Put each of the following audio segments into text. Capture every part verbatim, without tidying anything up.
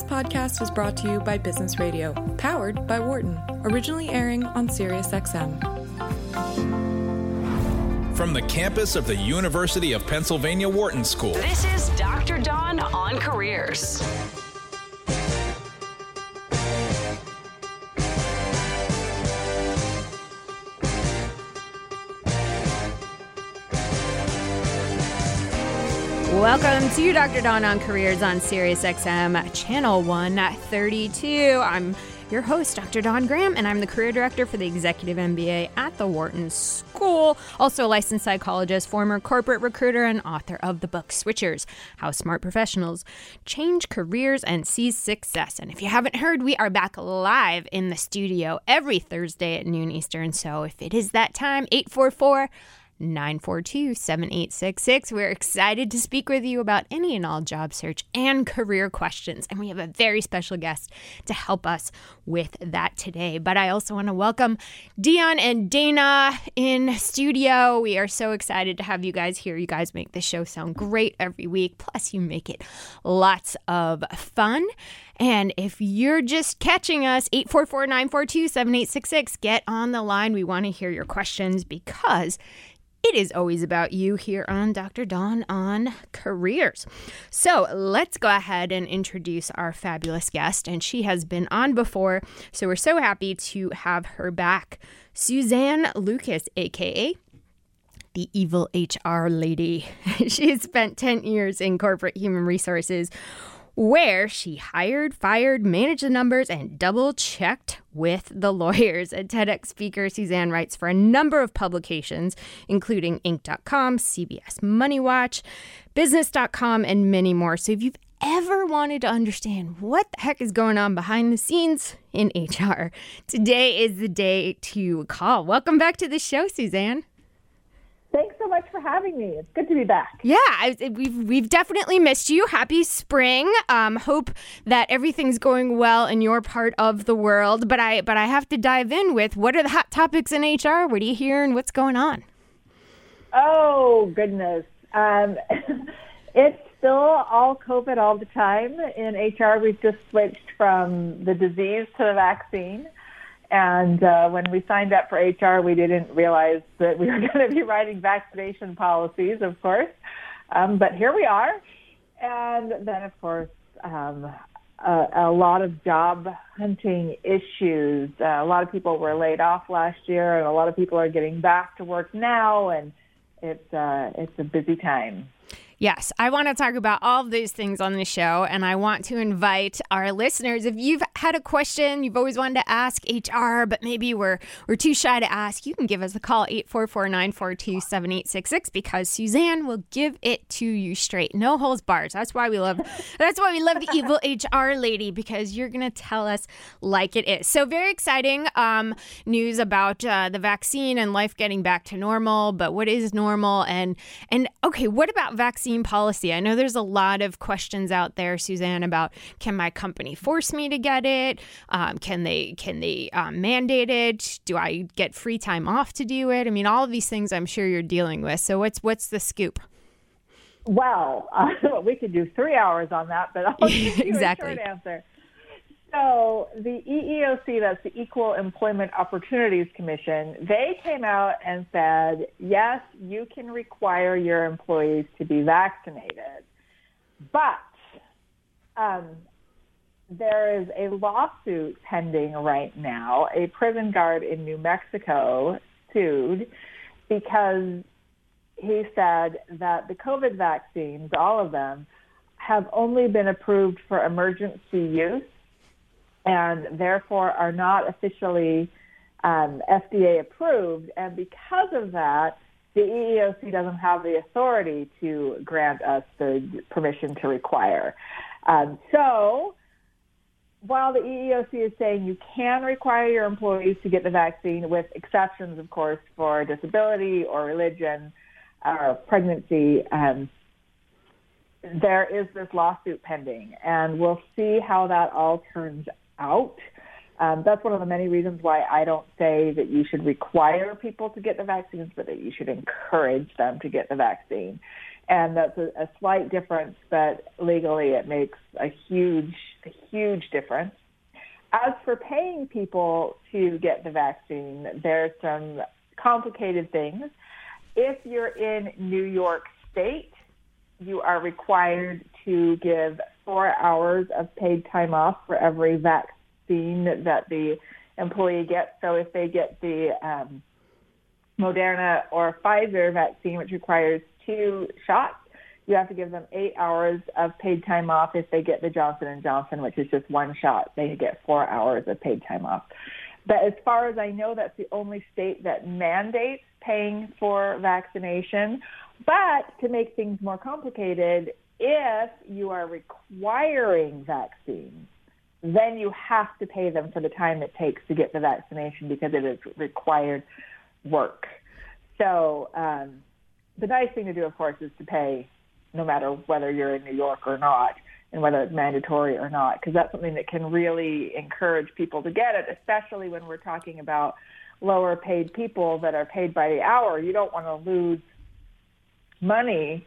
This podcast is brought to you by Business Radio, powered by Wharton, originally airing on SiriusXM. From the campus of the University of Pennsylvania Wharton School. This is Doctor Dawn on Careers. Welcome to Doctor Dawn on Careers on SiriusXM, Channel one thirty-two. I'm your host, Doctor Dawn Graham, and I'm the career director for the Executive M B A at the Wharton School, also a licensed psychologist, former corporate recruiter, and author of the book Switchers: How Smart Professionals Change Careers and Seize Success. And if you haven't heard, we are back live in the studio every Thursday at noon Eastern. So if it is that time, eight four four, nine four two, seven eight six six. We're excited to speak with you about any and all job search and career questions. And we have a very special guest to help us with that today. But I also want to welcome Dion and Dana in studio. We are so excited to have you guys here. You guys make the show sound great every week. Plus, you make it lots of fun. And if you're just catching us, eight four four, nine four two, seven eight six six, get on the line. We want to hear your questions because it is always about you here on Doctor Dawn on Careers. So let's go ahead and introduce our fabulous guest. And she has been on before, so we're so happy to have her back. Suzanne Lucas, a k a the evil H R lady. She has spent ten years in corporate human resources, where she hired, fired, managed the numbers, and double-checked with the lawyers. A TEDx speaker, Suzanne writes for a number of publications, including Inc dot com, C B S Money Watch, Business dot com, and many more. So if you've ever wanted to understand what the heck is going on behind the scenes in H R, today is the day to call. Welcome back to the show, Suzanne. Thanks so much for having me. It's good to be back. Yeah, I, we've we've definitely missed you. Happy spring. Um, hope that everything's going well in your part of the world. But I but I have to dive in with, what are the hot topics in H R? What are you hearing? What's going on? Oh, goodness. Um, it's still all COVID all the time. In H R, we've just switched from the disease to the vaccine. And uh, when we signed up for H R, we didn't realize that we were going to be writing vaccination policies, of course. Um, but here we are. And then, of course, um, a, a lot of job hunting issues. Uh, a lot of people were laid off last year, and a lot of people are getting back to work now. And it's uh, it's a busy time. Yes, I want to talk about all of those things on the show, and I want to invite our listeners. If you've had a question, you've always wanted to ask H R, but maybe we're we're too shy to ask, you can give us a call, eight four four, nine four two, seven eight six six, because Suzanne will give it to you straight. No holds barred. That's why we love that's why we love the evil H R lady, because you're going to tell us like it is. So very exciting um, news about uh, the vaccine and life getting back to normal, but what is normal? And, and okay, what about vaccine policy? I know there's a lot of questions out there, Suzanne, about, can my company force me to get it? Um, can they can they uh, mandate it? Do I get free time off to do it? I mean, all of these things I'm sure you're dealing with. So what's what's the scoop? Well, uh, we could do three hours on that, but I'll give you exactly. a short answer. So the E E O C, that's the Equal Employment Opportunities Commission, they came out and said, yes, you can require your employees to be vaccinated. But um, there is a lawsuit pending right now. A prison guard in New Mexico sued because he said that the COVID vaccines, all of them, have only been approved for emergency use, and therefore are not officially um, F D A approved. And because of that, the E E O C doesn't have the authority to grant us the permission to require. Um, so while the E E O C is saying you can require your employees to get the vaccine, with exceptions, of course, for disability or religion or pregnancy, um, there is this lawsuit pending, and we'll see how that all turns out. out. Um, that's one of the many reasons why I don't say that you should require people to get the vaccines, but that you should encourage them to get the vaccine. And that's a, a slight difference, but legally it makes a huge, a huge difference. As for paying people to get the vaccine, there's some complicated things. If you're in New York State, you are required to give four hours of paid time off for every vaccine that the employee gets. So if they get the um, Moderna or Pfizer vaccine, which requires two shots, you have to give them eight hours of paid time off. If they get the Johnson and Johnson, which is just one shot, they get four hours of paid time off. But as far as I know, that's the only state that mandates paying for vaccination. But to make things more complicated, if you are requiring vaccines, then you have to pay them for the time it takes to get the vaccination because it is required work. So um, the nice thing to do, of course, is to pay no matter whether you're in New York or not and whether it's mandatory or not, because that's something that can really encourage people to get it, especially when we're talking about lower paid people that are paid by the hour. You don't want to lose money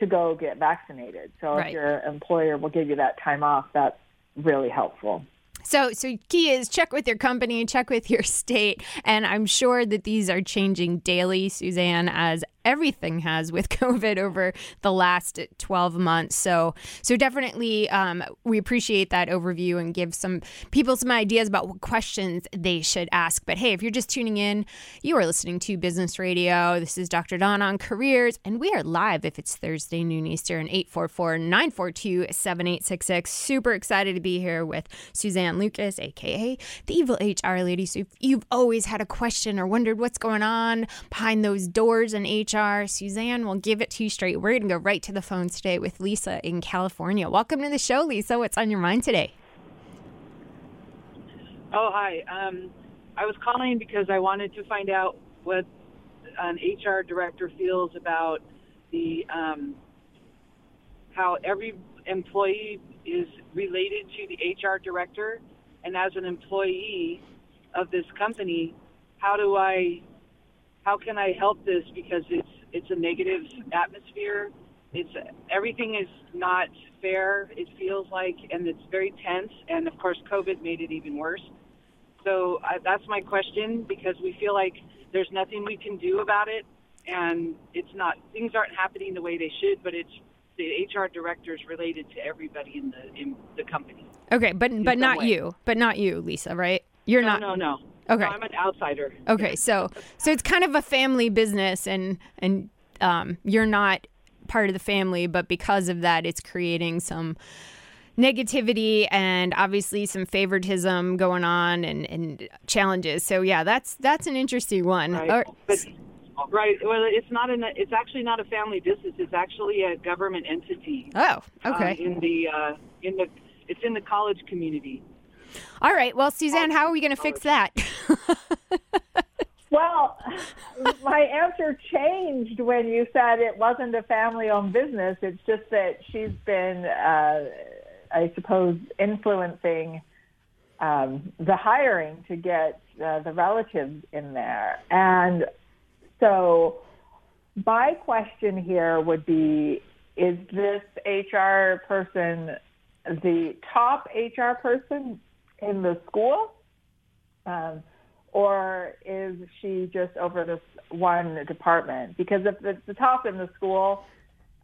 to go get vaccinated. So right. If your employer will give you that time off, that's really helpful. So so key is check with your company, check with your state. And I'm sure that these are changing daily, Suzanne, as everything has with COVID over the last twelve months. So so definitely um, we appreciate that overview and give some people some ideas about what questions they should ask. But hey, if you're just tuning in, you are listening to Business Radio. This is Doctor Dawn on Careers, and we are live if it's Thursday noon Eastern, eight four four, nine four two, seven eight six six. Super excited to be here with Suzanne Lucas, a k a the evil H R lady. So if you've always had a question or wondered what's going on behind those doors in H R, Suzanne will give it to you straight. We're going to go right to the phones today with Lisa in California. Welcome to the show, Lisa. What's on your mind today? Oh, hi. Um, I was calling because I wanted to find out what an H R director feels about the um, how every employee is related to the H R director. And as an employee of this company, how do I... how can I help this? Because it's it's a negative atmosphere. It's everything is not fair, it feels like, and it's very tense. And, of course, COVID made it even worse. So I, that's my question, because we feel like there's nothing we can do about it. And it's not things aren't happening the way they should, but it's the H R director is related to everybody in the in the company. Okay, but but not way. you. But not you, Lisa, right? You're no, not. No, no, no. Okay. No, I'm an outsider. Okay, so so it's kind of a family business, and and um, you're not part of the family, but because of that, it's creating some negativity and obviously some favoritism going on and, and challenges. So yeah, that's that's an interesting one. Right. Or, but, right. Well, it's not an. It's actually not a family business. It's actually a government entity. Oh. Okay. Um, in the uh, in the it's in the college community. All right. Well, Suzanne, how are we going to fix that? Well, my answer changed when you said it wasn't a family-owned business. It's just that she's been, uh, I suppose, influencing um, the hiring to get uh, the relatives in there. And so my question here would be, is this H R person the top H R person in the school, um, or is she just over this one department? Because if it's the top in the school,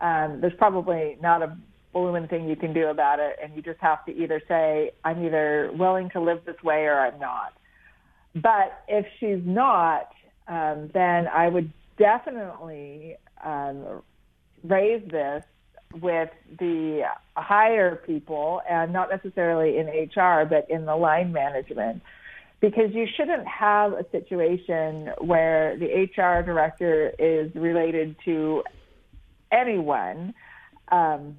um, there's probably not a blooming thing you can do about it, and you just have to either say, I'm either willing to live this way or I'm not. But if she's not, um, then I would definitely um, raise this with the higher people, and not necessarily in H R, but in the line management, because you shouldn't have a situation where the H R director is related to anyone um,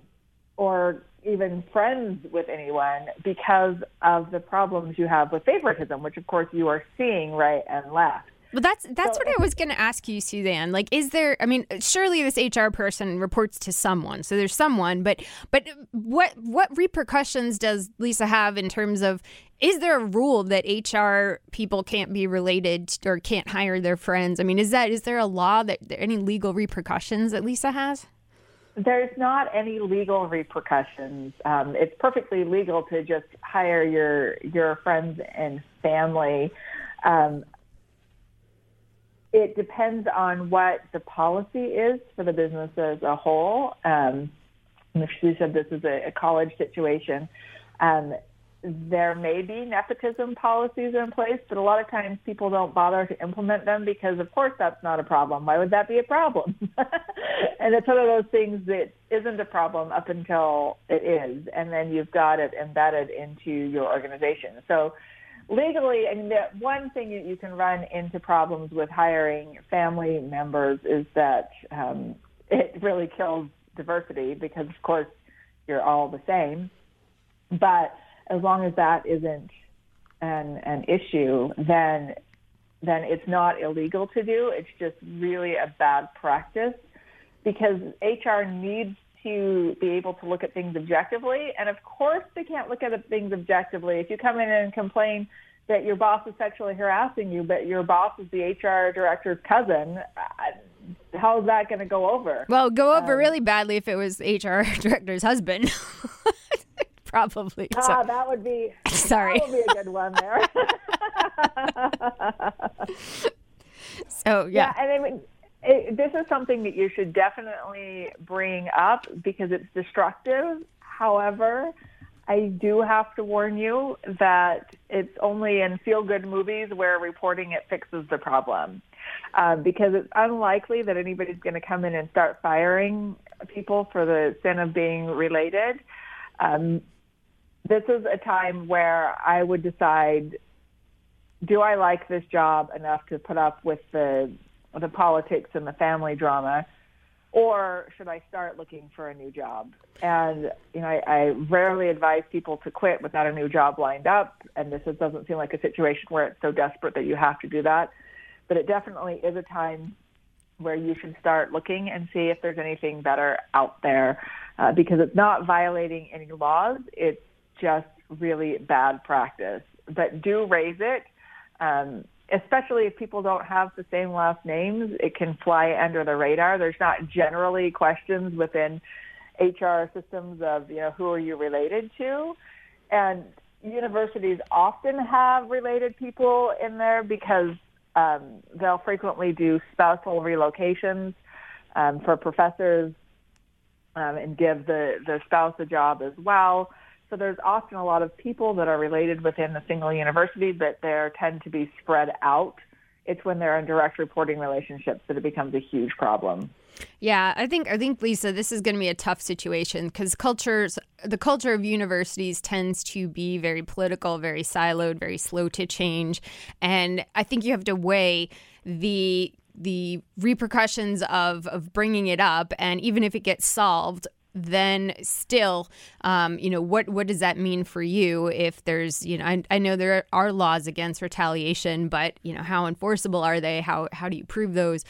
or even friends with anyone because of the problems you have with favoritism, which, of course, you are seeing right and left. Well, that's that's so, what I was going to ask you, Suzanne. Like, is there? I mean, surely this H R person reports to someone, so there's someone. But but what what repercussions does Lisa have in terms of? Is there a rule that H R people can't be related or can't hire their friends? I mean, is that is there a law that there any legal repercussions that Lisa has? There's not any legal repercussions. Um, it's perfectly legal to just hire your your friends and family. Um, it depends on what the policy is for the business as a whole. Um, if you said this is a, a college situation, um, there may be nepotism policies in place, but a lot of times people don't bother to implement them because, of course, that's not a problem. Why would that be a problem? And it's one of those things that isn't a problem up until it is, and then you've got it embedded into your organization. So legally, I mean, the one thing that you can run into problems with hiring family members is that um, it really kills diversity because, of course, you're all the same. But as long as that isn't an an issue, then then it's not illegal to do. It's just really a bad practice because H R needs to be able to look at things objectively. And, of course, they can't look at things objectively. If you come in and complain that your boss is sexually harassing you, but your boss is the H R director's cousin, how's that going to go over? Well, go over um, really badly if it was H R director's husband. Probably. So. Ah, that would be. Sorry. That would be a good one there. so yeah. Yeah, and I mean, it, this is something that you should definitely bring up because it's destructive. However, I do have to warn you that it's only in feel-good movies where reporting it fixes the problem, uh, because it's unlikely that anybody's going to come in and start firing people for the sin of being related. Um, This is a time where I would decide, do I like this job enough to put up with the the politics and the family drama, or should I start looking for a new job? And, you know, I, I rarely advise people to quit without a new job lined up, and this is, doesn't seem like a situation where it's so desperate that you have to do that. But it definitely is a time where you should start looking and see if there's anything better out there, uh, because it's not violating any laws. It's just really bad practice, but do raise it, um, especially if people don't have the same last names. It can fly under the radar. There's not generally questions within H R systems of, you know, who are you related to? And universities often have related people in there because um, they'll frequently do spousal relocations um, for professors um, and give the, the spouse a job as well. So there's often a lot of people that are related within a single university, but they tend to be spread out. It's when they're in direct reporting relationships that it becomes a huge problem. Yeah, I think I think Lisa, this is going to be a tough situation because cultures, the culture of universities tends to be very political, very siloed, very slow to change, and I think you have to weigh the the repercussions of of bringing it up, and even if it gets solved. Then still, um, you know, what, what does that mean for you if there's, you know, I, I know there are laws against retaliation, but, you know, how enforceable are they? How how do you prove those?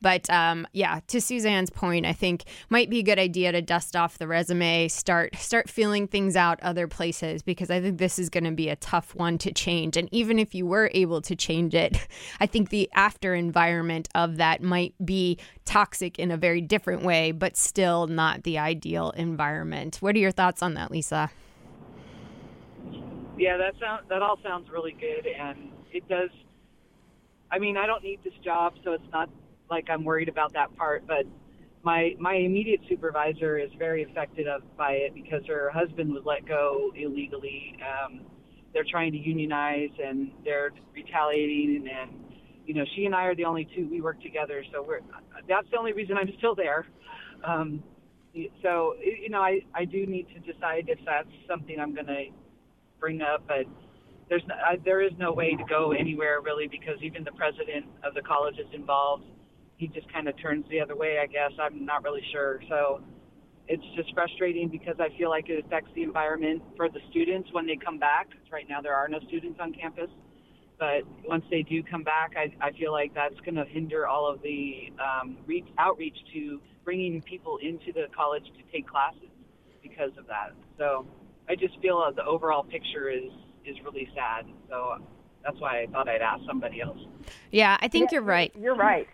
But, um, yeah, to Suzanne's point, I think might be a good idea to dust off the resume, start start feeling things out other places, because I think this is going to be a tough one to change. And even if you were able to change it, I think the after environment of that might be toxic in a very different way, but still not the ideal environment. What are your thoughts on that, Lisa? Yeah, that sound, that all sounds really good, and it does. I mean, I don't need this job, so it's not like I'm worried about that part, but my my immediate supervisor is very affected of, by it because her husband was let go illegally. Um, they're trying to unionize, and they're retaliating, and, you know, she and I are the only two. We work together, so we're that's the only reason I'm still there. Um So, you know, I, I do need to decide if that's something I'm going to bring up, but there's no, I, there is no way to go anywhere, really, because even the president of the college is involved. He just kind of turns the other way, I guess. I'm not really sure. So it's just frustrating because I feel like it affects the environment for the students when they come back. Right now there are no students on campus, but once they do come back, I, I feel like that's going to hinder all of the um, reach, outreach to bringing people into the college to take classes because of that. So I just feel the overall picture is, is really sad. So that's why I thought I'd ask somebody else. Yeah, I think yeah, you're right. You're right.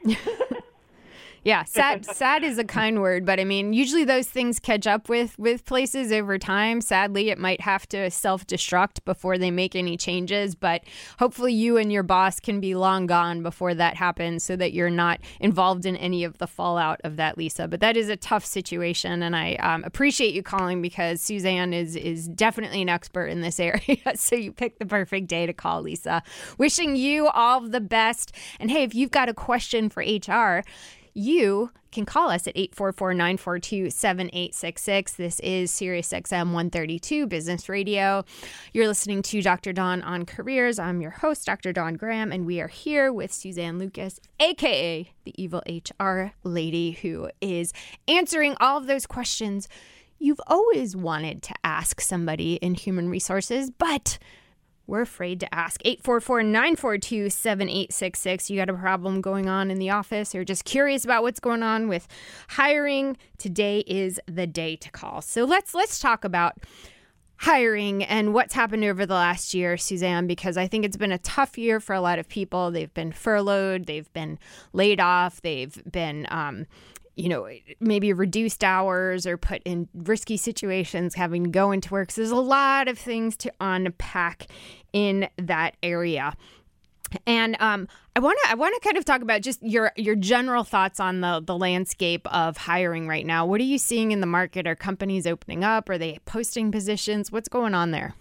Yeah, sad sad is a kind word, but I mean, usually those things catch up with, with places over time. Sadly, it might have to self-destruct before they make any changes, but hopefully you and your boss can be long gone before that happens so that you're not involved in any of the fallout of that, Lisa. But that is a tough situation, and I um, appreciate you calling because Suzanne is, is definitely an expert in this area, so you picked the perfect day to call, Lisa. Wishing you all the best, and hey, if you've got a question for H R, you can call us at eight four four, nine four two, seven eight six six. This is SiriusXM one thirty-two Business Radio. You're listening to Doctor Dawn on Careers. I'm your host, Doctor Dawn Graham, and we are here with Suzanne Lucas, a k a the evil H R lady, who is answering all of those questions you've always wanted to ask somebody in human resources, but we're afraid to ask. eight four four, nine four two, seven eight six six. You got a problem going on in the office or just curious about what's going on with hiring? Today is the day to call. So let's let's talk about hiring and what's happened over the last year, Suzanne, because I think it's been a tough year for a lot of people. They've been furloughed. They've been laid off. They've been um, you know, maybe reduced hours or put in risky situations, having to go into work. So there's a lot of things to unpack in that area. And um, I want to I want to kind of talk about just your your general thoughts on the, the landscape of hiring right now. What are you seeing in the market? Are companies opening up? Are they posting positions? What's going on there?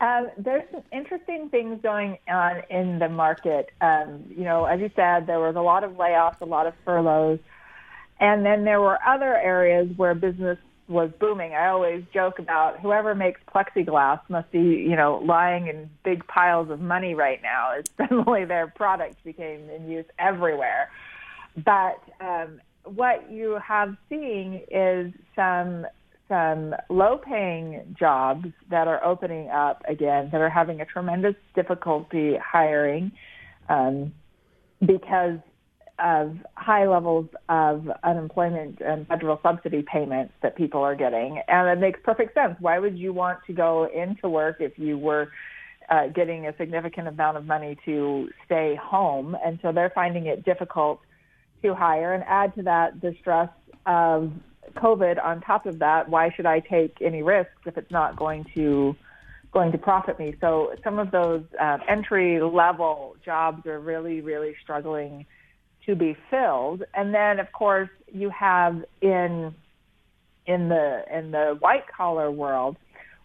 Um, there's some interesting things going on in the market. Um, you know, as you said, there was a lot of layoffs, a lot of furloughs. And then there were other areas where business was booming. I always joke about whoever makes plexiglass must be, you know, lying in big piles of money right now. It's suddenly their product became in use everywhere. But um, what you have seen is some some low-paying jobs that are opening up again that are having a tremendous difficulty hiring um, because of high levels of unemployment and federal subsidy payments that people are getting. And it makes perfect sense. Why would you want to go into work if you were uh, getting a significant amount of money to stay home? And so they're finding it difficult to hire, and add to that the stress of COVID on top of that. Why should I take any risks if it's not going to going to profit me? So some of those uh, entry level jobs are really, really struggling to be filled. And then, of course, you have in in the in the white collar world,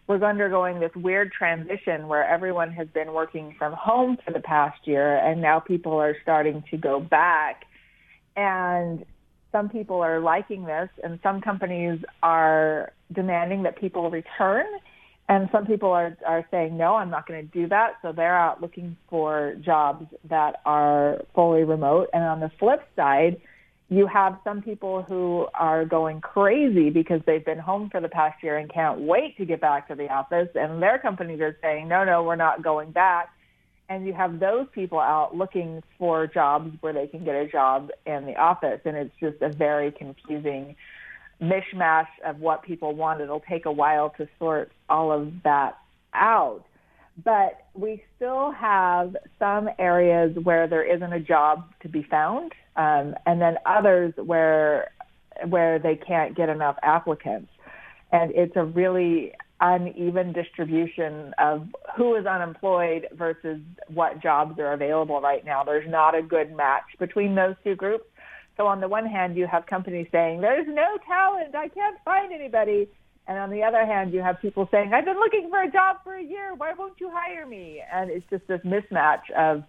we're undergoing this weird transition where everyone has been working from home for the past year, and now people are starting to go back. And some people are liking this, and some companies are demanding that people return. And some people are, are saying, no, I'm not going to do that. So they're out looking for jobs that are fully remote. And on the flip side, you have some people who are going crazy because they've been home for the past year and can't wait to get back to the office. And their companies are saying, no, no, we're not going back. And you have those people out looking for jobs where they can get a job in the office. And it's just a very confusing mishmash of what people want. It'll take a while to sort all of that out. But we still have some areas where there isn't a job to be found, um, and then others where where they can't get enough applicants. And it's a really uneven distribution of who is unemployed versus what jobs are available right now. There's not a good match between those two groups. So on the one hand, you have companies saying, there's no talent, I can't find anybody. And on the other hand, you have people saying, I've been looking for a job for a year, why won't you hire me? And it's just this mismatch of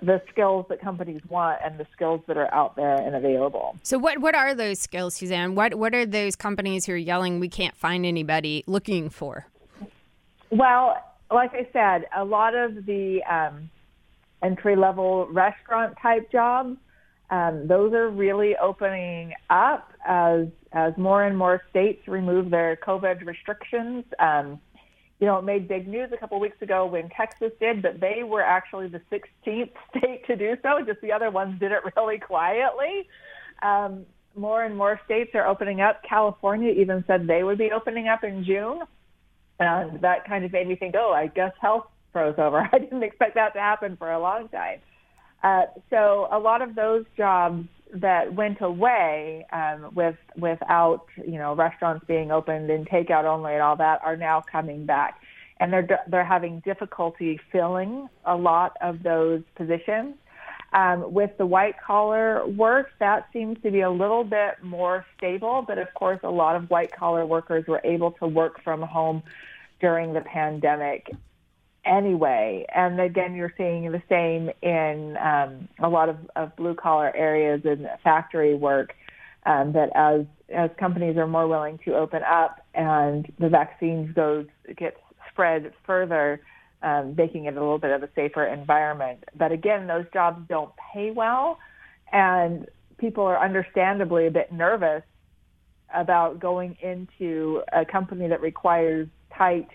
the skills that companies want and the skills that are out there and available. So what, what are those skills, Suzanne? What, what are those companies who are yelling, we can't find anybody, looking for? Well, like I said, a lot of the um, entry-level restaurant-type jobs, Um, those are really opening up as as more and more states remove their COVID restrictions. Um, you know, it made big news a couple of weeks ago when Texas did, but they were actually the sixteenth state to do so. Just the other ones did it really quietly. Um, more and more states are opening up. California even said they would be opening up in June. And that kind of made me think, oh, I guess health froze over. I didn't expect that to happen for a long time. Uh, so a lot of those jobs that went away um, with without you know restaurants being opened and takeout only and all that are now coming back, and they're they're having difficulty filling a lot of those positions. Um, with the white collar work, that seems to be a little bit more stable, but of course, a lot of white collar workers were able to work from home during the pandemic anyway. And again, you're seeing the same in um, a lot of, of blue collar areas and factory work, um, that as, as companies are more willing to open up and the vaccine goes, gets spread further, Um, making it a little bit of a safer environment. But again, those jobs don't pay well, and people are understandably a bit nervous about going into a company that requires tight,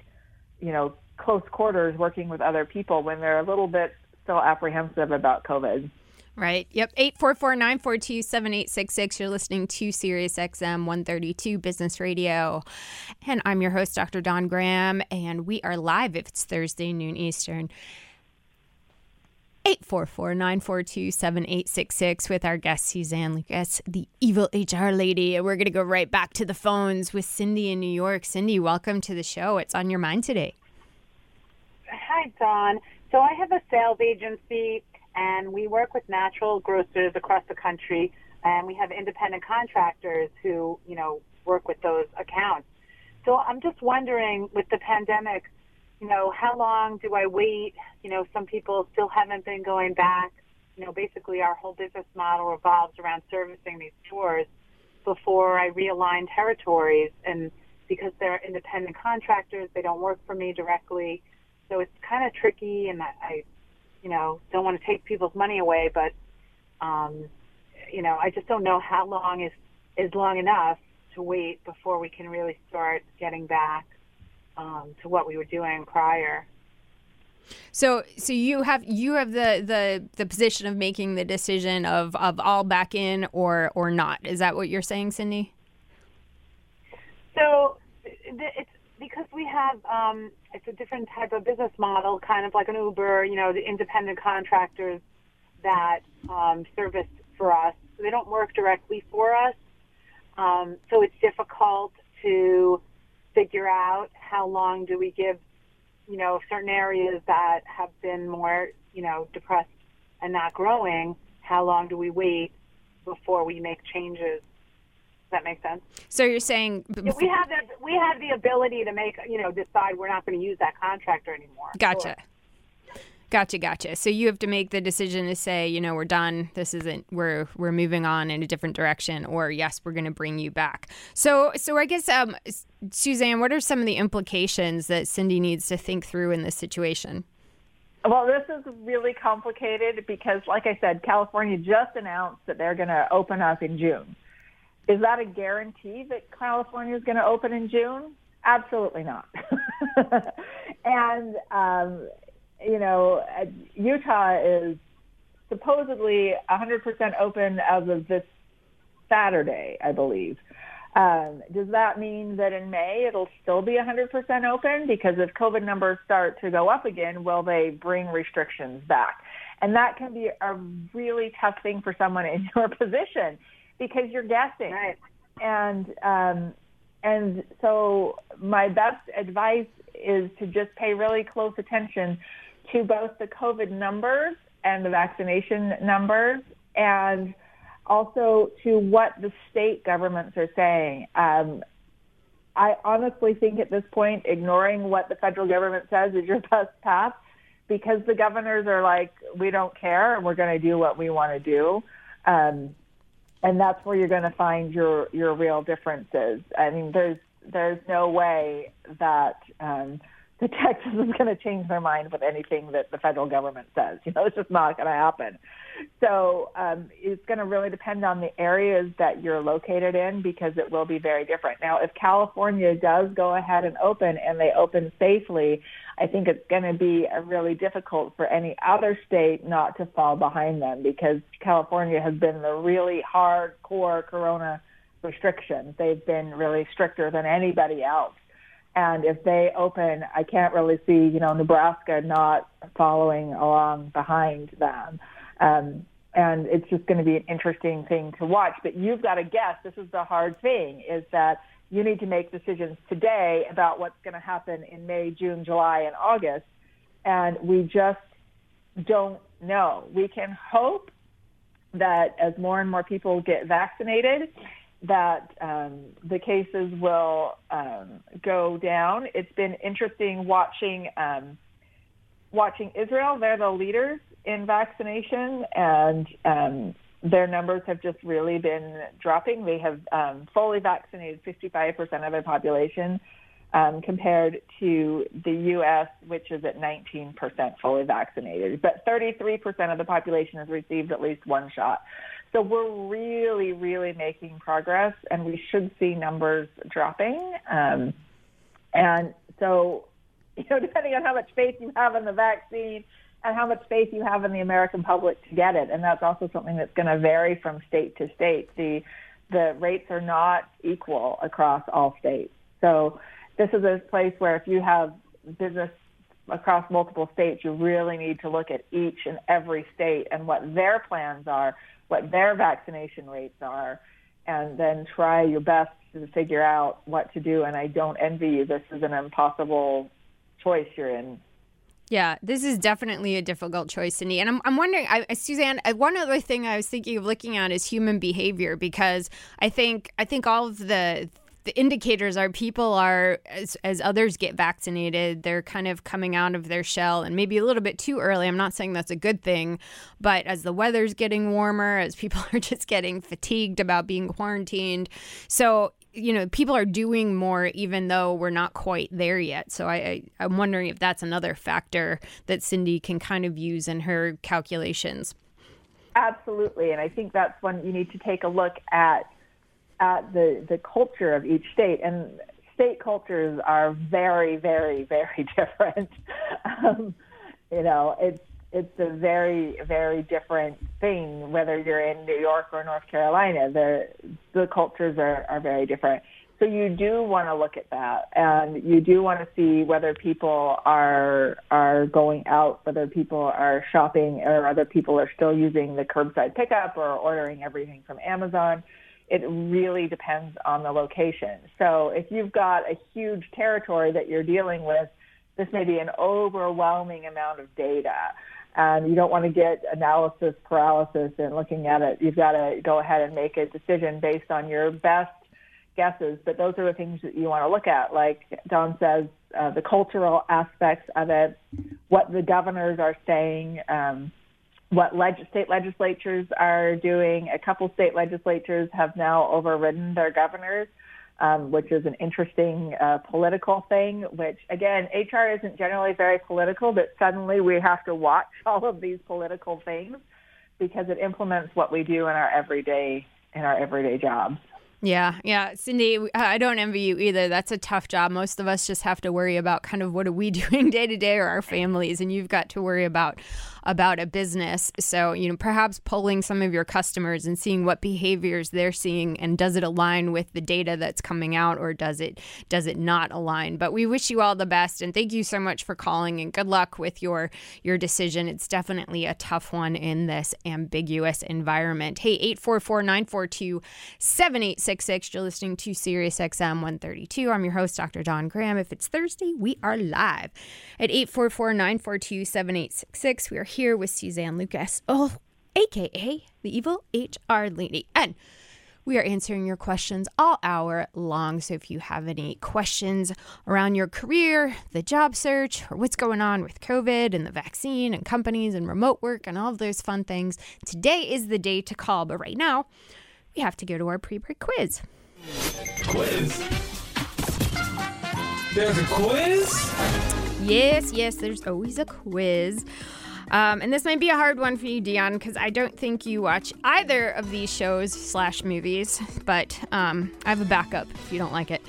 you know, close quarters working with other people when they're a little bit still apprehensive about COVID. Right. Yep. eight four four, nine four two, seven eight six six. You're listening to SiriusXM one thirty-two Business Radio. And I'm your host, Doctor Dawn Graham, and we are live if it's Thursday, noon Eastern. eight four four, nine four two, seven eight six six with our guest, Suzanne Lucas, the evil H R lady. And we're going to go right back to the phones with Cindy in New York. Cindy, welcome to the show. What's on your mind today? Hi, Dawn. So I have a sales agency, and we work with natural grocers across the country, and we have independent contractors who, you know, work with those accounts. So I'm just wondering, with the pandemic, you know, how long do I wait? You know, some people still haven't been going back. You know, basically our whole business model revolves around servicing these stores before I realign territories. And because they're independent contractors, they don't work for me directly. So it's kind of tricky, and I... you know, don't want to take people's money away, but, um, you know, I just don't know how long is, is long enough to wait before we can really start getting back um, to what we were doing prior. So, so you have you have the, the, the position of making the decision of, of all back in or, or not. Is that what you're saying, Cindy? So it's because we have, um, it's a different type of business model, kind of like an Uber, you know, the independent contractors that um, service for us. They don't work directly for us, um, so it's difficult to figure out how long do we give, you know, certain areas that have been more, you know, depressed and not growing, how long do we wait before we make changes. That makes sense. So you're saying before... we have the we have the ability to make you know decide we're not going to use that contractor anymore. Gotcha, sure. gotcha, gotcha. So you have to make the decision to say you know we're done. This isn't we're we're moving on in a different direction, or yes, we're going to bring you back. So so I guess um, Suzanne, what are some of the implications that Cindy needs to think through in this situation? Well, this is really complicated because, like I said, California just announced that they're going to open up in June. Is that a guarantee that California is going to open in June? Absolutely not. and, um, you know, Utah is supposedly one hundred percent open as of this Saturday, I believe. Um, does that mean that in May it'll still be one hundred percent open? Because if COVID numbers start to go up again, will they bring restrictions back? And that can be a really tough thing for someone in your position, because you're guessing. Right. And um, and so my best advice is to just pay really close attention to both the COVID numbers and the vaccination numbers, and also to what the state governments are saying. Um, I honestly think at this point, ignoring what the federal government says is your best path, because the governors are like, we don't care, and we're going to do what we want to do. Um And that's where you're going to find your, your real differences. I mean, there's there's no way that um, the Texas is going to change their mind with anything that the federal government says. You know, it's just not going to happen. So um, it's going to really depend on the areas that you're located in, because it will be very different. Now, if California does go ahead and open, and they open safely, I think it's going to be a really difficult for any other state not to fall behind them, because California has been the really hardcore corona restrictions. They've been really stricter than anybody else. And if they open, I can't really see, you know, Nebraska not following along behind them. Um, and it's just going to be an interesting thing to watch. But you've got to guess. This is the hard thing, is that you need to make decisions today about what's going to happen in May, June, July, and August, and we just don't know. We can hope that as more and more people get vaccinated, that um, the cases will um, go down. It's been interesting watching um, watching Israel. They're the leaders in vaccination, and um, their numbers have just really been dropping. They have um, fully vaccinated fifty-five percent of their population um, compared to the U S, which is at nineteen percent fully vaccinated. But thirty-three percent of the population has received at least one shot. So we're really, really making progress, and we should see numbers dropping. Um, and so, you know, depending on how much faith you have in the vaccine and how much faith you have in the American public to get it, and that's also something that's going to vary from state to state. The the rates are not equal across all states. So this is a place where if you have business across multiple states, you really need to look at each and every state and what their plans are, what their vaccination rates are, and then try your best to figure out what to do. And I don't envy you. This is an impossible choice you're in. Yeah, this is definitely a difficult choice, Cindy. And I'm, I'm wondering, I, Suzanne, one other thing I was thinking of looking at is human behavior, because I think I think all of the the indicators are people are, as, as others get vaccinated, they're kind of coming out of their shell, and maybe a little bit too early. I'm not saying that's a good thing, but as the weather's getting warmer, as people are just getting fatigued about being quarantined. So, you know, people are doing more, even though we're not quite there yet. So I, I, I'm wondering if that's another factor that Cindy can kind of use in her calculations. Absolutely. And I think that's when you need to take a look at at the, the culture of each state. And state cultures are very, very, very different. um, you know, it's it's a very, very different thing, whether you're in New York or North Carolina. The, the cultures are, are very different. So you do want to look at that, and you do want to see whether people are are going out, whether people are shopping, or other people are still using the curbside pickup or ordering everything from Amazon. It really depends on the location. So if you've got a huge territory that you're dealing with, this may be an overwhelming amount of data. Um, you don't want to get analysis paralysis in looking at it. You've got to go ahead and make a decision based on your best guesses. But those are the things that you want to look at. Like Dawn says, uh, the cultural aspects of it, what the governors are saying, um, what leg- state legislatures are doing. A couple state legislatures have now overridden their governors, um, which is an interesting uh, political thing, which, again, H R isn't generally very political, but suddenly we have to watch all of these political things because it implements what we do in our everyday in our everyday jobs. Yeah. Yeah. Cindy, I don't envy you either. That's a tough job. Most of us just have to worry about kind of what are we doing day to day, or our families. And you've got to worry about about a business. So, you know, perhaps polling some of your customers and seeing what behaviors they're seeing, and does it align with the data that's coming out, or does it does it not align? But we wish you all the best. And thank you so much for calling, and good luck with your your decision. It's definitely a tough one in this ambiguous environment. Hey, eight four four, nine four two, seven eight six six. You're listening to SiriusXM one thirty-two. I'm your host, Doctor Dawn Graham. If it's Thursday, we are live at eight four four, nine four two, seven eight six six. We are here with Suzanne Lucas, oh, a k a the evil H R lady. And we are answering your questions all hour long. So if you have any questions around your career, the job search, or what's going on with COVID and the vaccine and companies and remote work and all of those fun things, today is the day to call. But right now, we have to go to our pre-break quiz. Quiz. There's a quiz? Yes, yes, there's always a quiz. Um, and this might be a hard one for you, Dion, because I don't think you watch either of these shows slash movies. But um, I have a backup if you don't like it.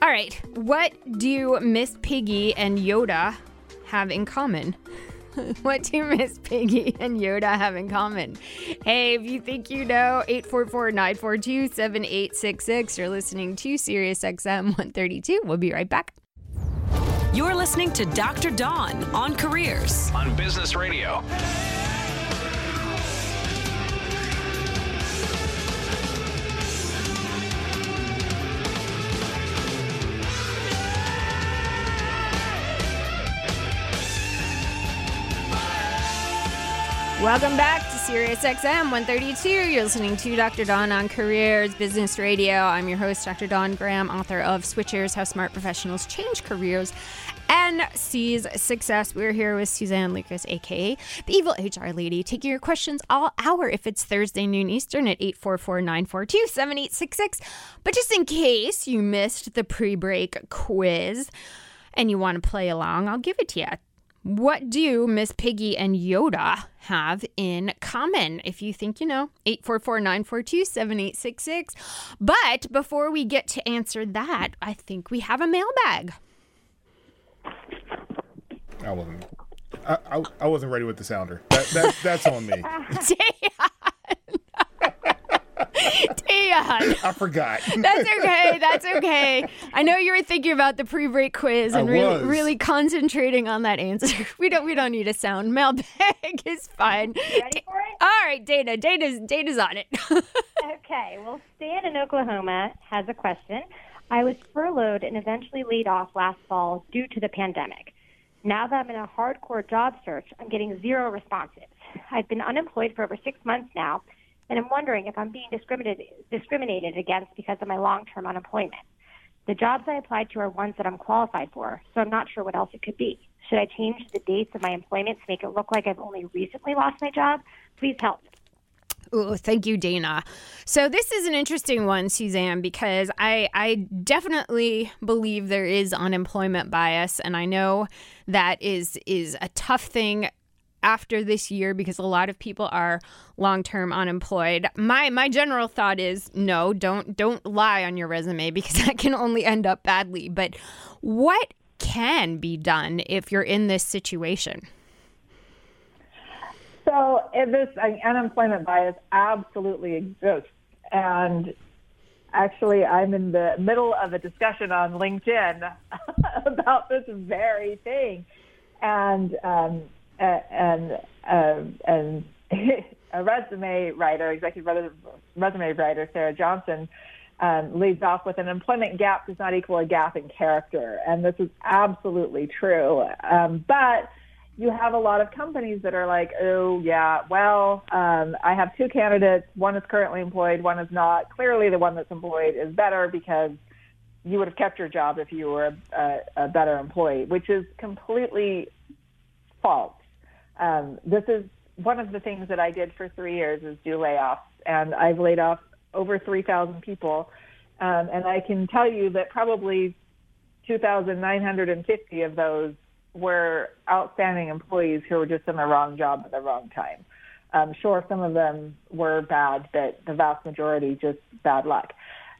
All right. What do Miss Piggy and Yoda have in common? What do Miss Piggy and Yoda have in common? Hey, if you think you know, eight four four, nine four two, seven eight six six. You're listening to SiriusXM one thirty-two. We'll be right back. You're listening to Doctor Dawn on Careers on Business Radio. Welcome back to SiriusXM one thirty-two. You're listening to Doctor Dawn on Careers Business Radio. I'm your host, Doctor Dawn Graham, author of Switchers: How Smart Professionals Change Careers and Seize Success. We're here with Suzanne Lucas, a k a the Evil H R Lady, taking your questions all hour if it's Thursday noon Eastern at eight four four, nine four two, seven eight six six. But just in case you missed the pre-break quiz and you want to play along, I'll give it to you. What do Miss Piggy and Yoda have in common? If you think you know, eight four four, nine four two, seven eight six six. But before we get to answer that, I think we have a mailbag. I wasn't. I, I, I wasn't ready with the sounder. That, that, that's on me. Dion. I forgot. That's okay. That's okay. I know you were thinking about the pre-break quiz and really, really concentrating on that answer. We don't. We don't need a sound. Mailbag is fine. You ready for it? All right, Dana. Dana's Dana's on it. Okay. Well, Stan in Oklahoma has a question. I was furloughed and eventually laid off last fall due to the pandemic. Now that I'm in a hardcore job search, I'm getting zero responses. I've been unemployed for over six months now. And I'm wondering if I'm being discriminated discriminated against because of my long-term unemployment. The jobs I applied to are ones that I'm qualified for, so I'm not sure what else it could be. Should I change the dates of my employment to make it look like I've only recently lost my job? Please help. Ooh, thank you, Dana. So this is an interesting one, Suzanne, because I, I definitely believe there is unemployment bias, and I know that is is a tough thing after this year, because a lot of people are long-term unemployed. My my general thought is no, don't don't lie on your resume, because that can only end up badly. But what can be done if you're in this situation? So if this unemployment bias absolutely exists, and actually I'm in the middle of a discussion on LinkedIn about this very thing, and um, Uh, and uh, and a resume writer, executive resume writer, Sarah Johnson, um, leads off with an employment gap does not equal a gap in character. And this is absolutely true. Um, but you have a lot of companies that are like, oh, yeah, well, um, I have two candidates. One is currently employed. One is not. Clearly, the one that's employed is better because you would have kept your job if you were a, a, a better employee, which is completely false. Um, this is one of the things that I did for three years is do layoffs, and I've laid off over three thousand people. Um, and I can tell you that probably two thousand nine hundred fifty of those were outstanding employees who were just in the wrong job at the wrong time. Um, sure, some of them were bad, but the vast majority just bad luck.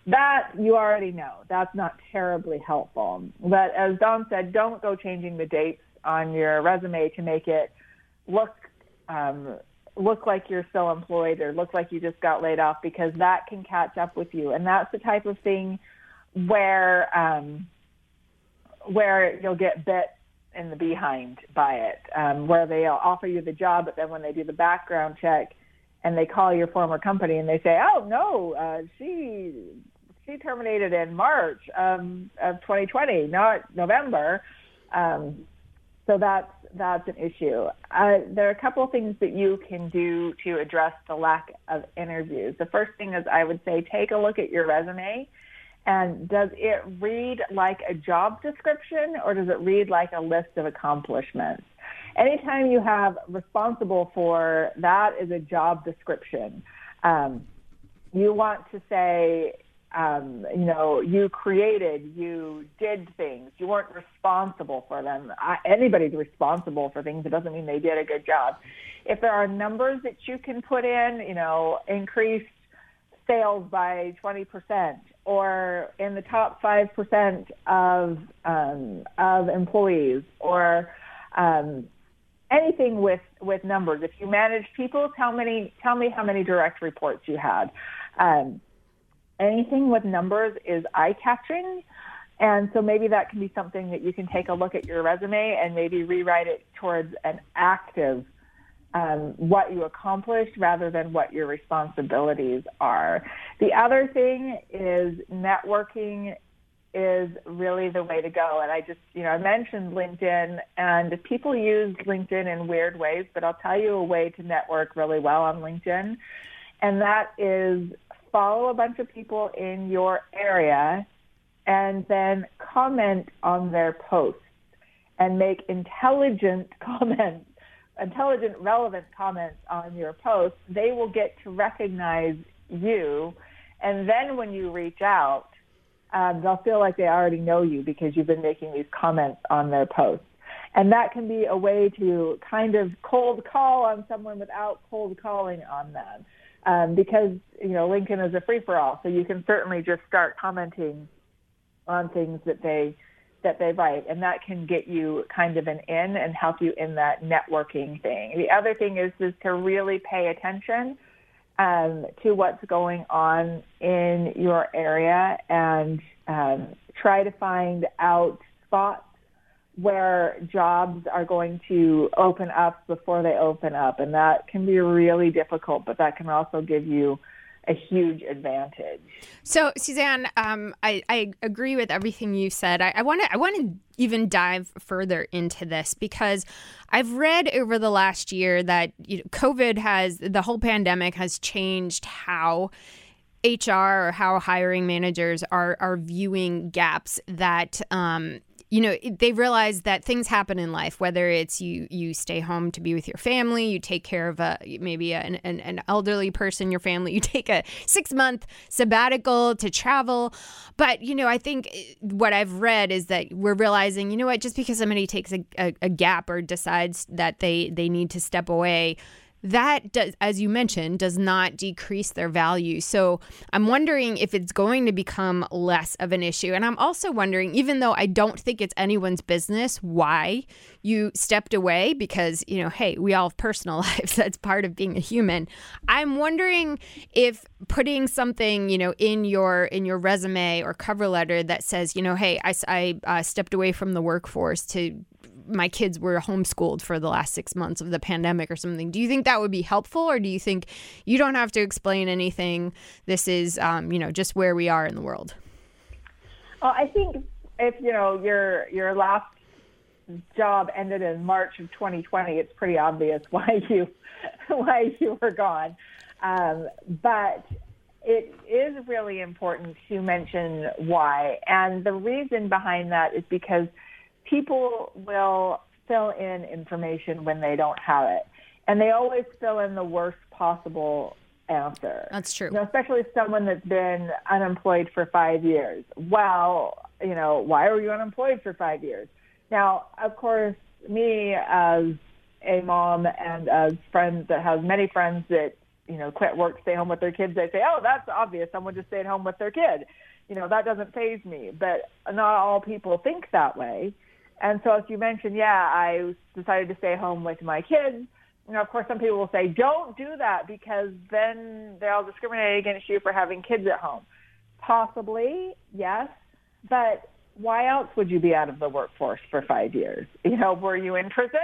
That you already know. That's not terribly helpful. But as Dawn said, don't go changing the dates on your resume to make it look um, look like you're still employed or look like you just got laid off, because that can catch up with you. And that's the type of thing where um, where you'll get bit in the behind by it, um, where they'll offer you the job, but then when they do the background check and they call your former company and they say, oh, no, uh, she, she terminated in March um, of twenty twenty, not November. Um, so that's That's an issue. Uh, there are a couple of things that you can do to address the lack of interviews. The first thing is I would say take a look at your resume, and does it read like a job description or does it read like a list of accomplishments? Anytime you have responsible for, that is a job description. Um, you want to say, Um, you know, you created, you did things. You weren't responsible for them. I, anybody's responsible for things. It doesn't mean they did a good job. If there are numbers that you can put in, you know, increased sales by twenty percent or in the top five percent of, um, of employees or um, anything with, with numbers. If you manage people, tell me, tell me how many direct reports you had. Um, Anything with numbers is eye-catching, and so maybe that can be something that you can take a look at your resume and maybe rewrite it towards an active, um, what you accomplished rather than what your responsibilities are. The other thing is networking is really the way to go. And I just, you know, I mentioned LinkedIn, and people use LinkedIn in weird ways, but I'll tell you a way to network really well on LinkedIn. And that is follow a bunch of people in your area and then comment on their posts and make intelligent comments, intelligent, relevant comments on your posts. They will get to recognize you. And then when you reach out, Um, they'll feel like they already know you because you've been making these comments on their posts. And that can be a way to kind of cold call on someone without cold calling on them, um, because, you know, LinkedIn is a free-for-all. So you can certainly just start commenting on things that they that they write, and that can get you kind of an in and help you in that networking thing. The other thing is, is to really pay attention Um, to what's going on in your area, and um, try to find out spots where jobs are going to open up before they open up. And that can be really difficult, but that can also give you a huge advantage. So, Suzanne, um, I, I agree with everything you said. I want to I want to even dive further into this, because I've read over the last year that you know, COVID has, the whole pandemic has changed how H R or how hiring managers are are viewing gaps that, um, you know, they realize that things happen in life, whether it's you you stay home to be with your family, you take care of a maybe an, an, an elderly person, your family, you take a six month sabbatical to travel. But, you know, I think what I've read is that we're realizing, you know what, just because somebody takes a, a, a gap or decides that they, they need to step away, that does, as you mentioned, does not decrease their value. So I'm wondering if it's going to become less of an issue. And I'm also wondering, even though I don't think it's anyone's business why you stepped away, because, you know, hey, we all have personal lives. That's part of being a human. I'm wondering if putting something, you know, in your in your resume or cover letter that says, you know, hey, I, I uh, stepped away from the workforce to my kids were homeschooled for the last six months of the pandemic or something. Do you think that would be helpful, or do you think you don't have to explain anything? This is, um, you know, just where we are in the world. Well, I think if, you know, your your last job ended in March of twenty twenty, it's pretty obvious why you why you were gone. Um, but it is really important to mention why, and the reason behind that is because people will fill in information when they don't have it, and they always fill in the worst possible answer. That's true. You know, especially someone that's been unemployed for five years. Well, you know, why were you unemployed for five years? Now, of course, me as a mom and as friends that have many friends that, you know, quit work, stay home with their kids, they say, oh, that's obvious. Someone just stayed home with their kid. You know, that doesn't faze me. But not all people think that way. And so, as you mentioned, yeah, I decided to stay home with my kids. You know, of course, some people will say, don't do that because then they'll discriminate against you for having kids at home. Possibly, yes. But why else would you be out of the workforce for five years? You know, were you in prison?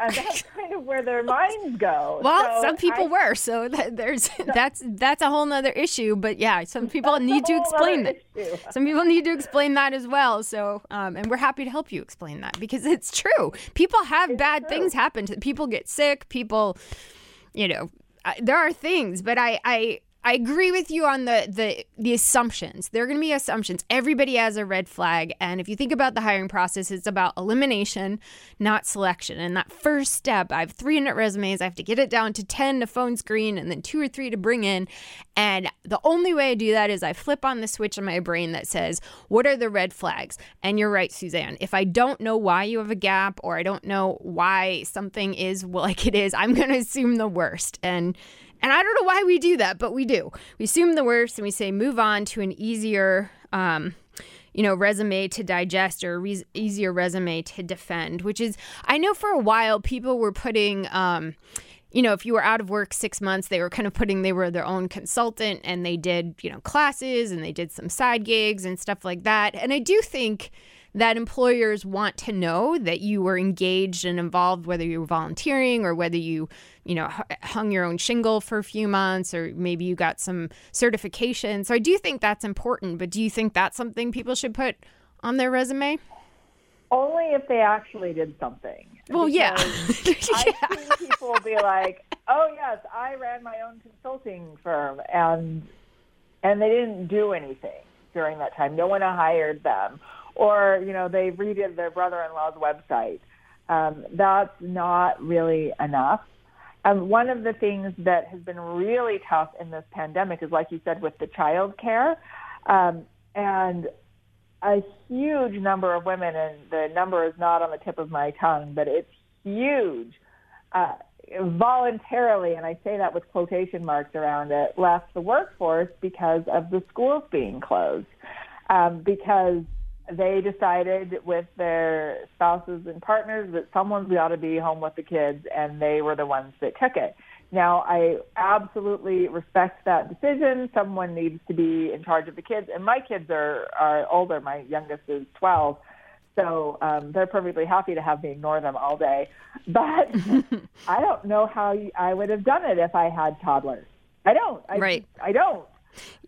Uh, that's kind of where their minds go. Well, so some people I, were, so that, there's that's that's a whole nother issue. But yeah, some people need to explain that. Issue. Some people need to explain that as well. So, um, and we're happy to help you explain that, because it's true. People have it's bad true. things happen to them. People get sick. People, you know, I, there are things. But I, I I agree with you on the the the assumptions. There are going to be assumptions. Everybody has a red flag. And if you think about the hiring process, it's about elimination, not selection. And that first step, I have three hundred resumes. I have to get it down to ten to phone screen, and then two or three to bring in. And the only way I do that is I flip on the switch in my brain that says, what are the red flags? And you're right, Suzanne. If I don't know why you have a gap, or I don't know why something is like it is, I'm going to assume the worst. And And I don't know why we do that, but we do. We assume the worst, and we say move on to an easier, um, you know, resume to digest, or re- easier resume to defend, which is, I know for a while people were putting, um, you know, if you were out of work six months, they were kind of putting, they were their own consultant, and they did, you know, classes, and they did some side gigs and stuff like that. And I do think that employers want to know that you were engaged and involved, whether you were volunteering or whether you, you know, hung your own shingle for a few months, or maybe you got some certification. So I do think that's important, but do you think that's something people should put on their resume? Only if they actually did something. Well, yeah. yeah. I've seen people be like, oh, yes, I ran my own consulting firm, and and they didn't do anything during that time. No one hired them. Or, you know, they redid their brother-in-law's website. Um, that's not really enough. Um, one of the things that has been really tough in this pandemic is, like you said, with the child care. Um, and a huge number of women, and the number is not on the tip of my tongue, but it's huge, uh, voluntarily, and I say that with quotation marks around it, left the workforce because of the schools being closed, um, because they decided with their spouses and partners that someone ought to be home with the kids, and they were the ones that took it. Now, I absolutely respect that decision. Someone needs to be in charge of the kids. And my kids are, are older. My youngest is twelve. So um, they're perfectly happy to have me ignore them all day. But I don't know how you, I would have done it if I had toddlers. I don't. I, right. I don't.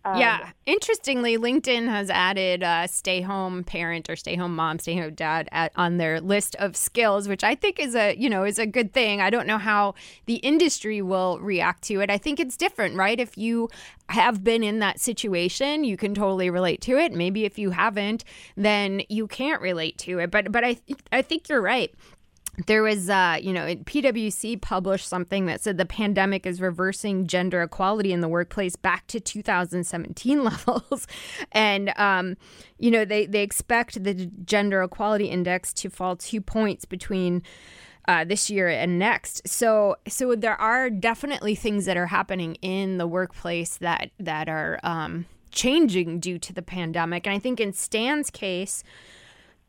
Um, yeah. Interestingly, LinkedIn has added uh, stay-home parent or stay-home mom, stay-home dad at, on their list of skills, which I think is a, you know, is a good thing. I don't know how the industry will react to it. I think it's different, right? If you have been in that situation, you can totally relate to it. Maybe if you haven't, then you can't relate to it. But but I th- I think you're right. There was, uh, you know, PwC published something that said the pandemic is reversing gender equality in the workplace back to two thousand seventeen levels. And, um, you know, they, they expect the gender equality index to fall two points between uh, this year and next. So so there are definitely things that are happening in the workplace that, that are um, changing due to the pandemic. And I think in Stan's case,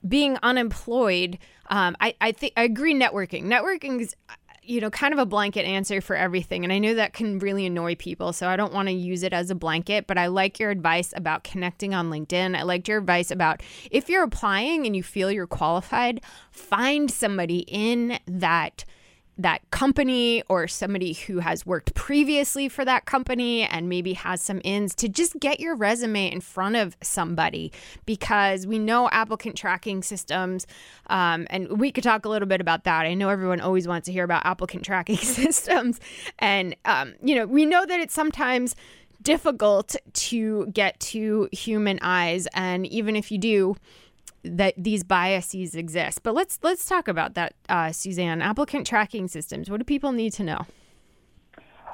being unemployed, um, I, I think I agree. Networking, networking is, you know, kind of a blanket answer for everything, and I know that can really annoy people. So I don't want to use it as a blanket. But I like your advice about connecting on LinkedIn. I liked your advice about if you're applying and you feel you're qualified, find somebody in that. that company or somebody who has worked previously for that company and maybe has some ins to just get your resume in front of somebody, because we know applicant tracking systems, um, and we could talk a little bit about that. I know everyone always wants to hear about applicant tracking systems, and um, you know, we know that it's sometimes difficult to get to human eyes, and even if you do, that these biases exist. But let's let's talk about that, uh, Suzanne. Applicant tracking systems, what do people need to know?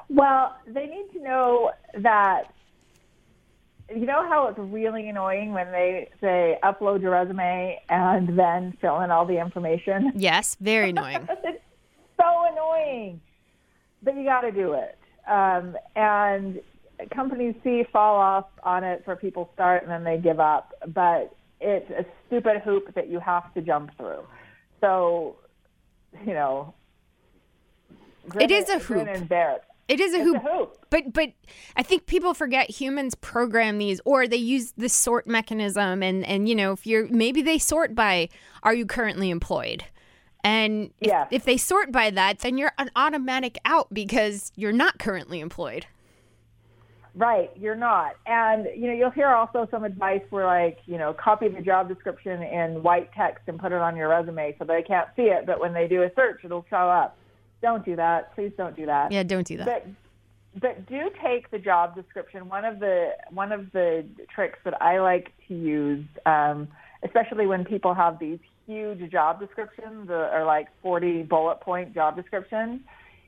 Well, they need to know that, you know how it's really annoying when they say upload your resume and then fill in all the information? Yes, very annoying. It's so annoying, but you got to do it. Um, and companies see fall off on it for people start and then they give up. But it's a stupid hoop that you have to jump through. So, you know, it is a hoop. It is a hoop. a hoop. But but I think people forget humans program these, or they use the sort mechanism, and, and you know, if you're maybe they sort by are you currently employed? And if, yeah. if they sort by that, then you're an automatic out because you're not currently employed. Right, you're not. And, you know, you'll hear also some advice where, like, you know, copy the job description in white text and put it on your resume so they can't see it, but when they do a search, it'll show up. Don't do that. Please don't do that. Yeah, don't do that. But, but do take the job description. One of the one of the tricks that I like to use, um, especially when people have these huge job descriptions or, or like forty bullet point job descriptions,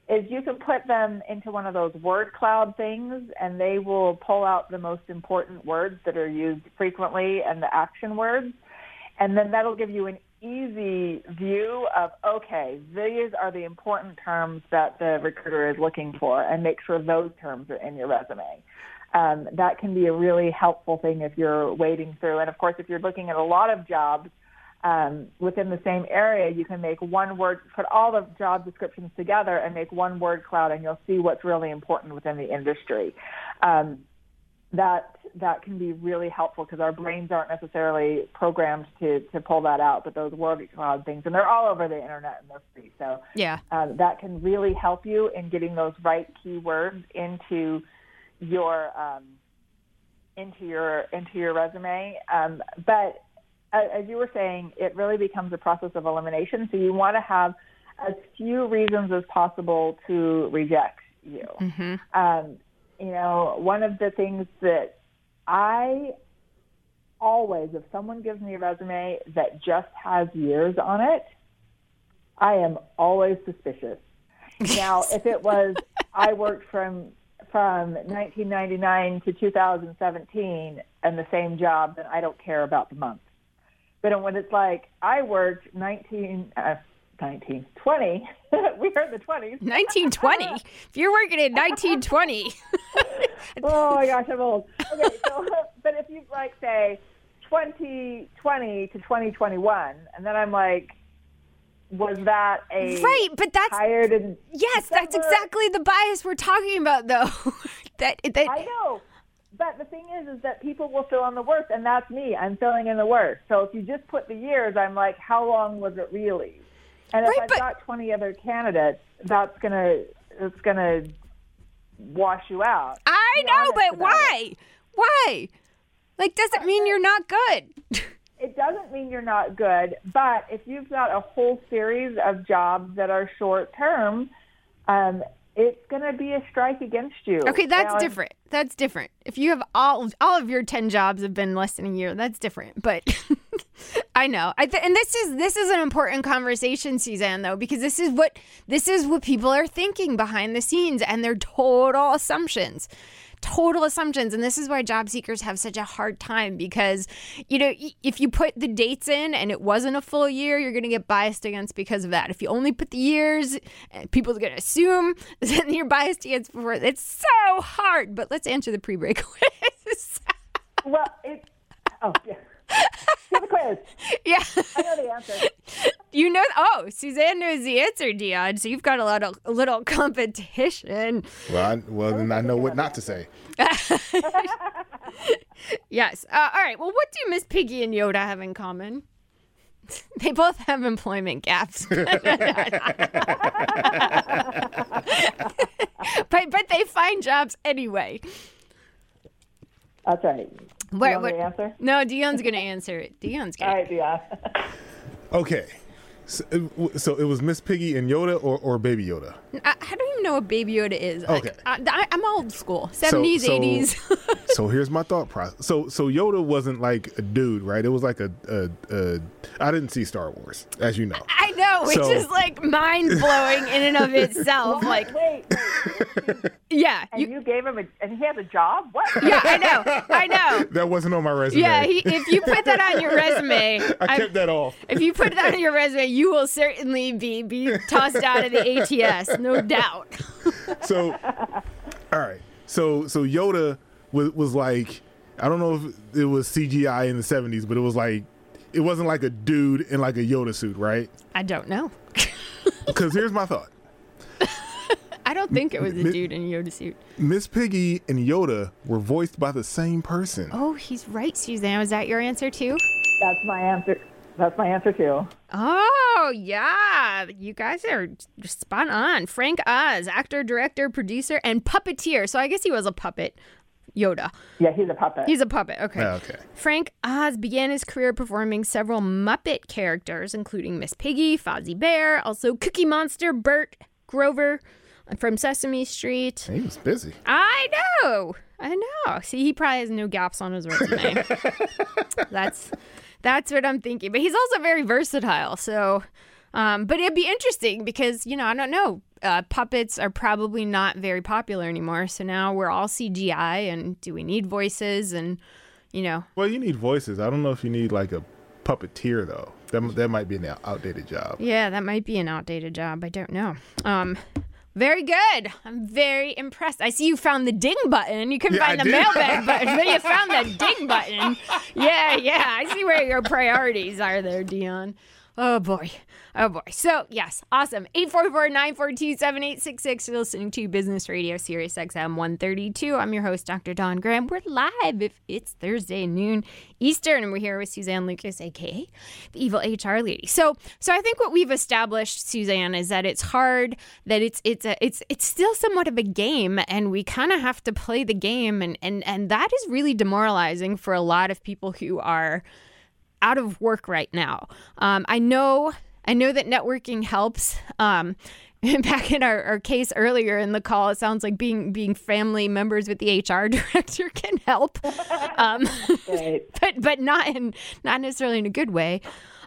is you can put them into one of those word cloud things, and they will pull out the most important words that are used frequently and the action words. And then that'll give you an easy view of, okay, these are the important terms that the recruiter is looking for, and make sure those terms are in your resume. Um, that can be a really helpful thing if you're wading through. And, of course, if you're looking at a lot of jobs, Um, within the same area, you can make one word, put all the job descriptions together and make one word cloud, and you'll see what's really important within the industry. Um, that that can be really helpful because our brains aren't necessarily programmed to, to pull that out, but those word cloud things, and they're all over the internet and they're free. So yeah, uh, that can really help you in getting those right keywords into your um, into your into your resume. Um, but as you were saying, it really becomes a process of elimination. So you want to have as few reasons as possible to reject you. Mm-hmm. Um, you know, one of the things that I always, if someone gives me a resume that just has years on it, I am always suspicious. Now, if it was, I worked from from nineteen ninety-nine to two thousand seventeen and the same job, then I don't care about the month. But when it's like, I worked nineteen, uh, nineteen, twenty, we are in the twenties. nineteen twenty? If you're working in nineteen twenty. Oh my gosh, I'm old. Okay, so, but if you like say twenty twenty to twenty twenty-one, and then I'm like, was that a right? But that's hired in yes, December? That's exactly the bias we're talking about, though. that, that I know. But the thing is, is that people will fill in the worst, and that's me. I'm filling in the worst. So if you just put the years, I'm like, how long was it really? And if right, I've but... got twenty other candidates, that's gonna it's gonna wash you out. I know, but why? It. Why? Like, doesn't mean you're not good. It doesn't mean you're not good. But if you've got a whole series of jobs that are short term, um. it's going to be a strike against you. Okay, that's now, different. That's different. If you have all all of your ten jobs have been less than a year, that's different. But I know. I th- and this is this is an important conversation, Suzanne, though, because this is what this is what people are thinking behind the scenes, and their total assumptions. Total assumptions. And this is why job seekers have such a hard time, because, you know, if you put the dates in and it wasn't a full year, you're going to get biased against because of that. If you only put the years, people are going to assume that you're biased against before. It's so hard. But let's answer the pre-break quiz. Well, it's... Oh, yeah. Give the quiz. Yeah. I know the answer. You know... Oh, Suzanne knows the answer, Dion, so you've got a lot of a little competition. Well, I, well then I know what not to say. Yes. Uh, all right. Well, what do Miss Piggy and Yoda have in common? They both have employment gaps. but but they find jobs anyway. That's right. Where, you want me to answer? No, Dion's going to answer it. Dion's going to. All right, Dion. Okay. So it, so it was Miss Piggy and Yoda or, or Baby Yoda? I, I don't even know what Baby Yoda is. Okay. I, I, I'm old school. seventies, so, eighties. So here's my thought process. So so Yoda wasn't like a dude, right? It was like a, a, a I didn't see Star Wars, as you know. I know, which so, is like mind-blowing in and of itself. Well, like, wait, wait. Yeah. And you, you gave him a, and he has a job? What? Yeah, I know. I know. That wasn't on my resume. Yeah, he, if you put that on your resume. I kept I've, that off. If you put that on your resume, you will certainly be, be tossed out of the A T S, no doubt. So, all right. So so Yoda was, was like, I don't know if it was C G I in the seventies, but it was like, it wasn't like a dude in like a Yoda suit, right? I don't know. Because here's my thought. I don't think it was a dude in a Yoda suit. Miss Piggy and Yoda were voiced by the same person. Oh, he's right, Suzanne. Was that your answer too? That's my answer. That's my answer, too. Oh, yeah. You guys are spot on. Frank Oz, actor, director, producer, and puppeteer. So I guess he was a puppet. Yoda. Yeah, he's a puppet. He's a puppet. Okay. Oh, okay. Frank Oz began his career performing several Muppet characters, including Miss Piggy, Fozzie Bear, also Cookie Monster, Bert, Grover from Sesame Street. He was busy. I know. I know. See, he probably has no gaps on his resume. That's... That's what I'm thinking. But he's also very versatile. So, um, but it'd be interesting because, you know, I don't know. Uh, puppets are probably not very popular anymore. So now we're all C G I. And do we need voices? And, you know. Well, you need voices. I don't know if you need like a puppeteer, though. That, that might be an outdated job. Yeah, that might be an outdated job. I don't know. Um, very good. I'm very impressed. I see you found the ding button. You couldn't yeah, find I the did. Mailbag button, but you found that ding button. Yeah, yeah. I see where your priorities are there, Dion. Oh, boy. Oh, boy. So, yes. Awesome. eight four four, nine four two, seven eight six six. You're listening to Business Radio, SiriusXM one thirty-two. I'm your host, Doctor Dawn Graham. We're live. If it's Thursday noon Eastern, and we're here with Suzanne Lucas, a k a the evil H R lady. So, so I think what we've established, Suzanne, is that it's hard, that it's it's a, it's it's still somewhat of a game, and we kind of have to play the game, and, and, and that is really demoralizing for a lot of people who are out of work right now. Um, I know I know that networking helps. Um, back in our, our case earlier in the call, it sounds like being being family members with the H R director can help, um, right. but but not in not necessarily in a good way.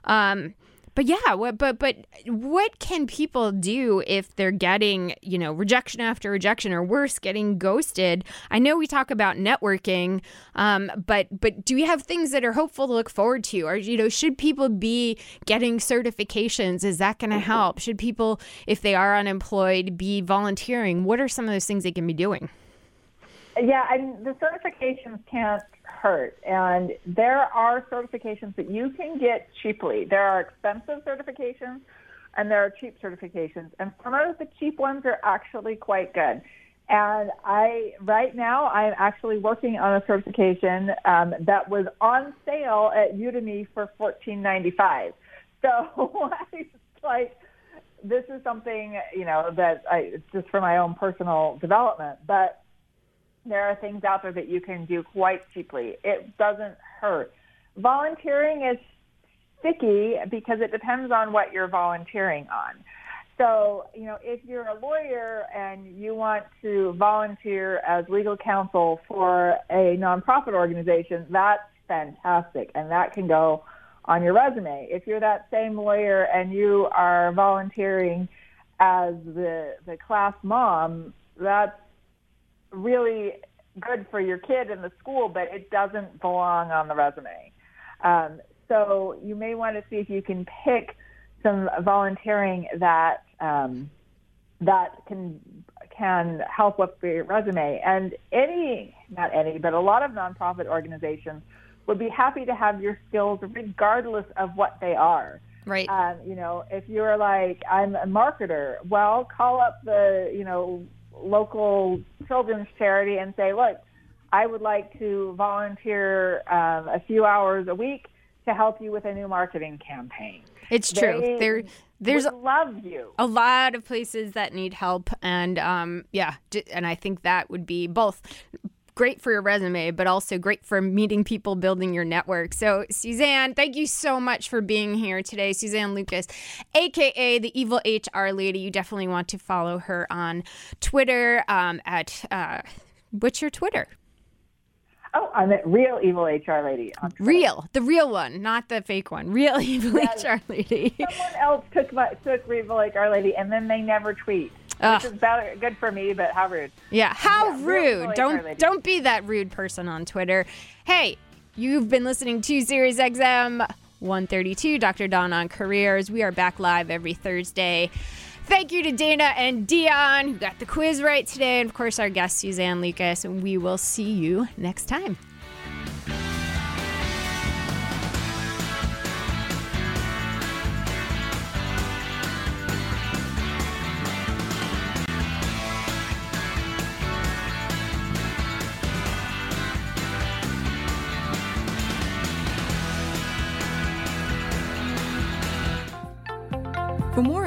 Um, but yeah, what, but but what can people do if they're getting, you know, rejection after rejection, or worse, getting ghosted? I know we talk about networking, um, but but do you have things that are hopeful to look forward to? Or, you know, should people be getting certifications? Is that going to help? Should people, if they are unemployed, be volunteering? What are some of those things they can be doing? Yeah, I mean, the certifications can't hurt, and there are certifications that you can get cheaply. There are expensive certifications, and there are cheap certifications, and some of the cheap ones are actually quite good. And I, right now, I'm actually working on a certification um, that was on sale at Udemy for fourteen ninety-five. So it's like, this is something, you know, that I, it's just for my own personal development, but there are things out there that you can do quite cheaply. It doesn't hurt. Volunteering is sticky because it depends on what you're volunteering on. So, you know, if you're a lawyer and you want to volunteer as legal counsel for a nonprofit organization, that's fantastic, and that can go on your resume. If you're that same lawyer and you are volunteering as the the class mom, that's really good for your kid in the school, but it doesn't belong on the resume. Um, so you may want to see if you can pick some volunteering that um, that can can help with your resume. And any, not any, but a lot of nonprofit organizations would be happy to have your skills regardless of what they are. Right. Um, you know, if you're like, I'm a marketer, well, call up the, you know, local children's charity and say, look, I would like to volunteer um, a few hours a week to help you with a new marketing campaign. It's true. They there, there's love you. A lot of places that need help. And um, yeah, and I think that would be both great for your resume, but also great for meeting people, building your network. So, Suzanne, thank you so much for being here today. Suzanne Lucas, a k a the evil H R lady. You definitely want to follow her on Twitter um, at, uh, what's your Twitter? Oh, I'm at Real Evil H R Lady. Real, the real one, not the fake one. Real Evil yeah, H R Lady. Someone else took my, took Evil H R Lady, and then they never tweet. Ugh. Which is better, good for me, but how rude. Yeah, how yeah, rude. Don't don't be that rude person on Twitter. Hey, you've been listening to SiriusXM one thirty-two, Doctor Dawn on Careers. We are back live every Thursday. Thank you to Dana and Dion, who got the quiz right today, and, of course, our guest, Suzanne Lucas. And we will see you next time. For more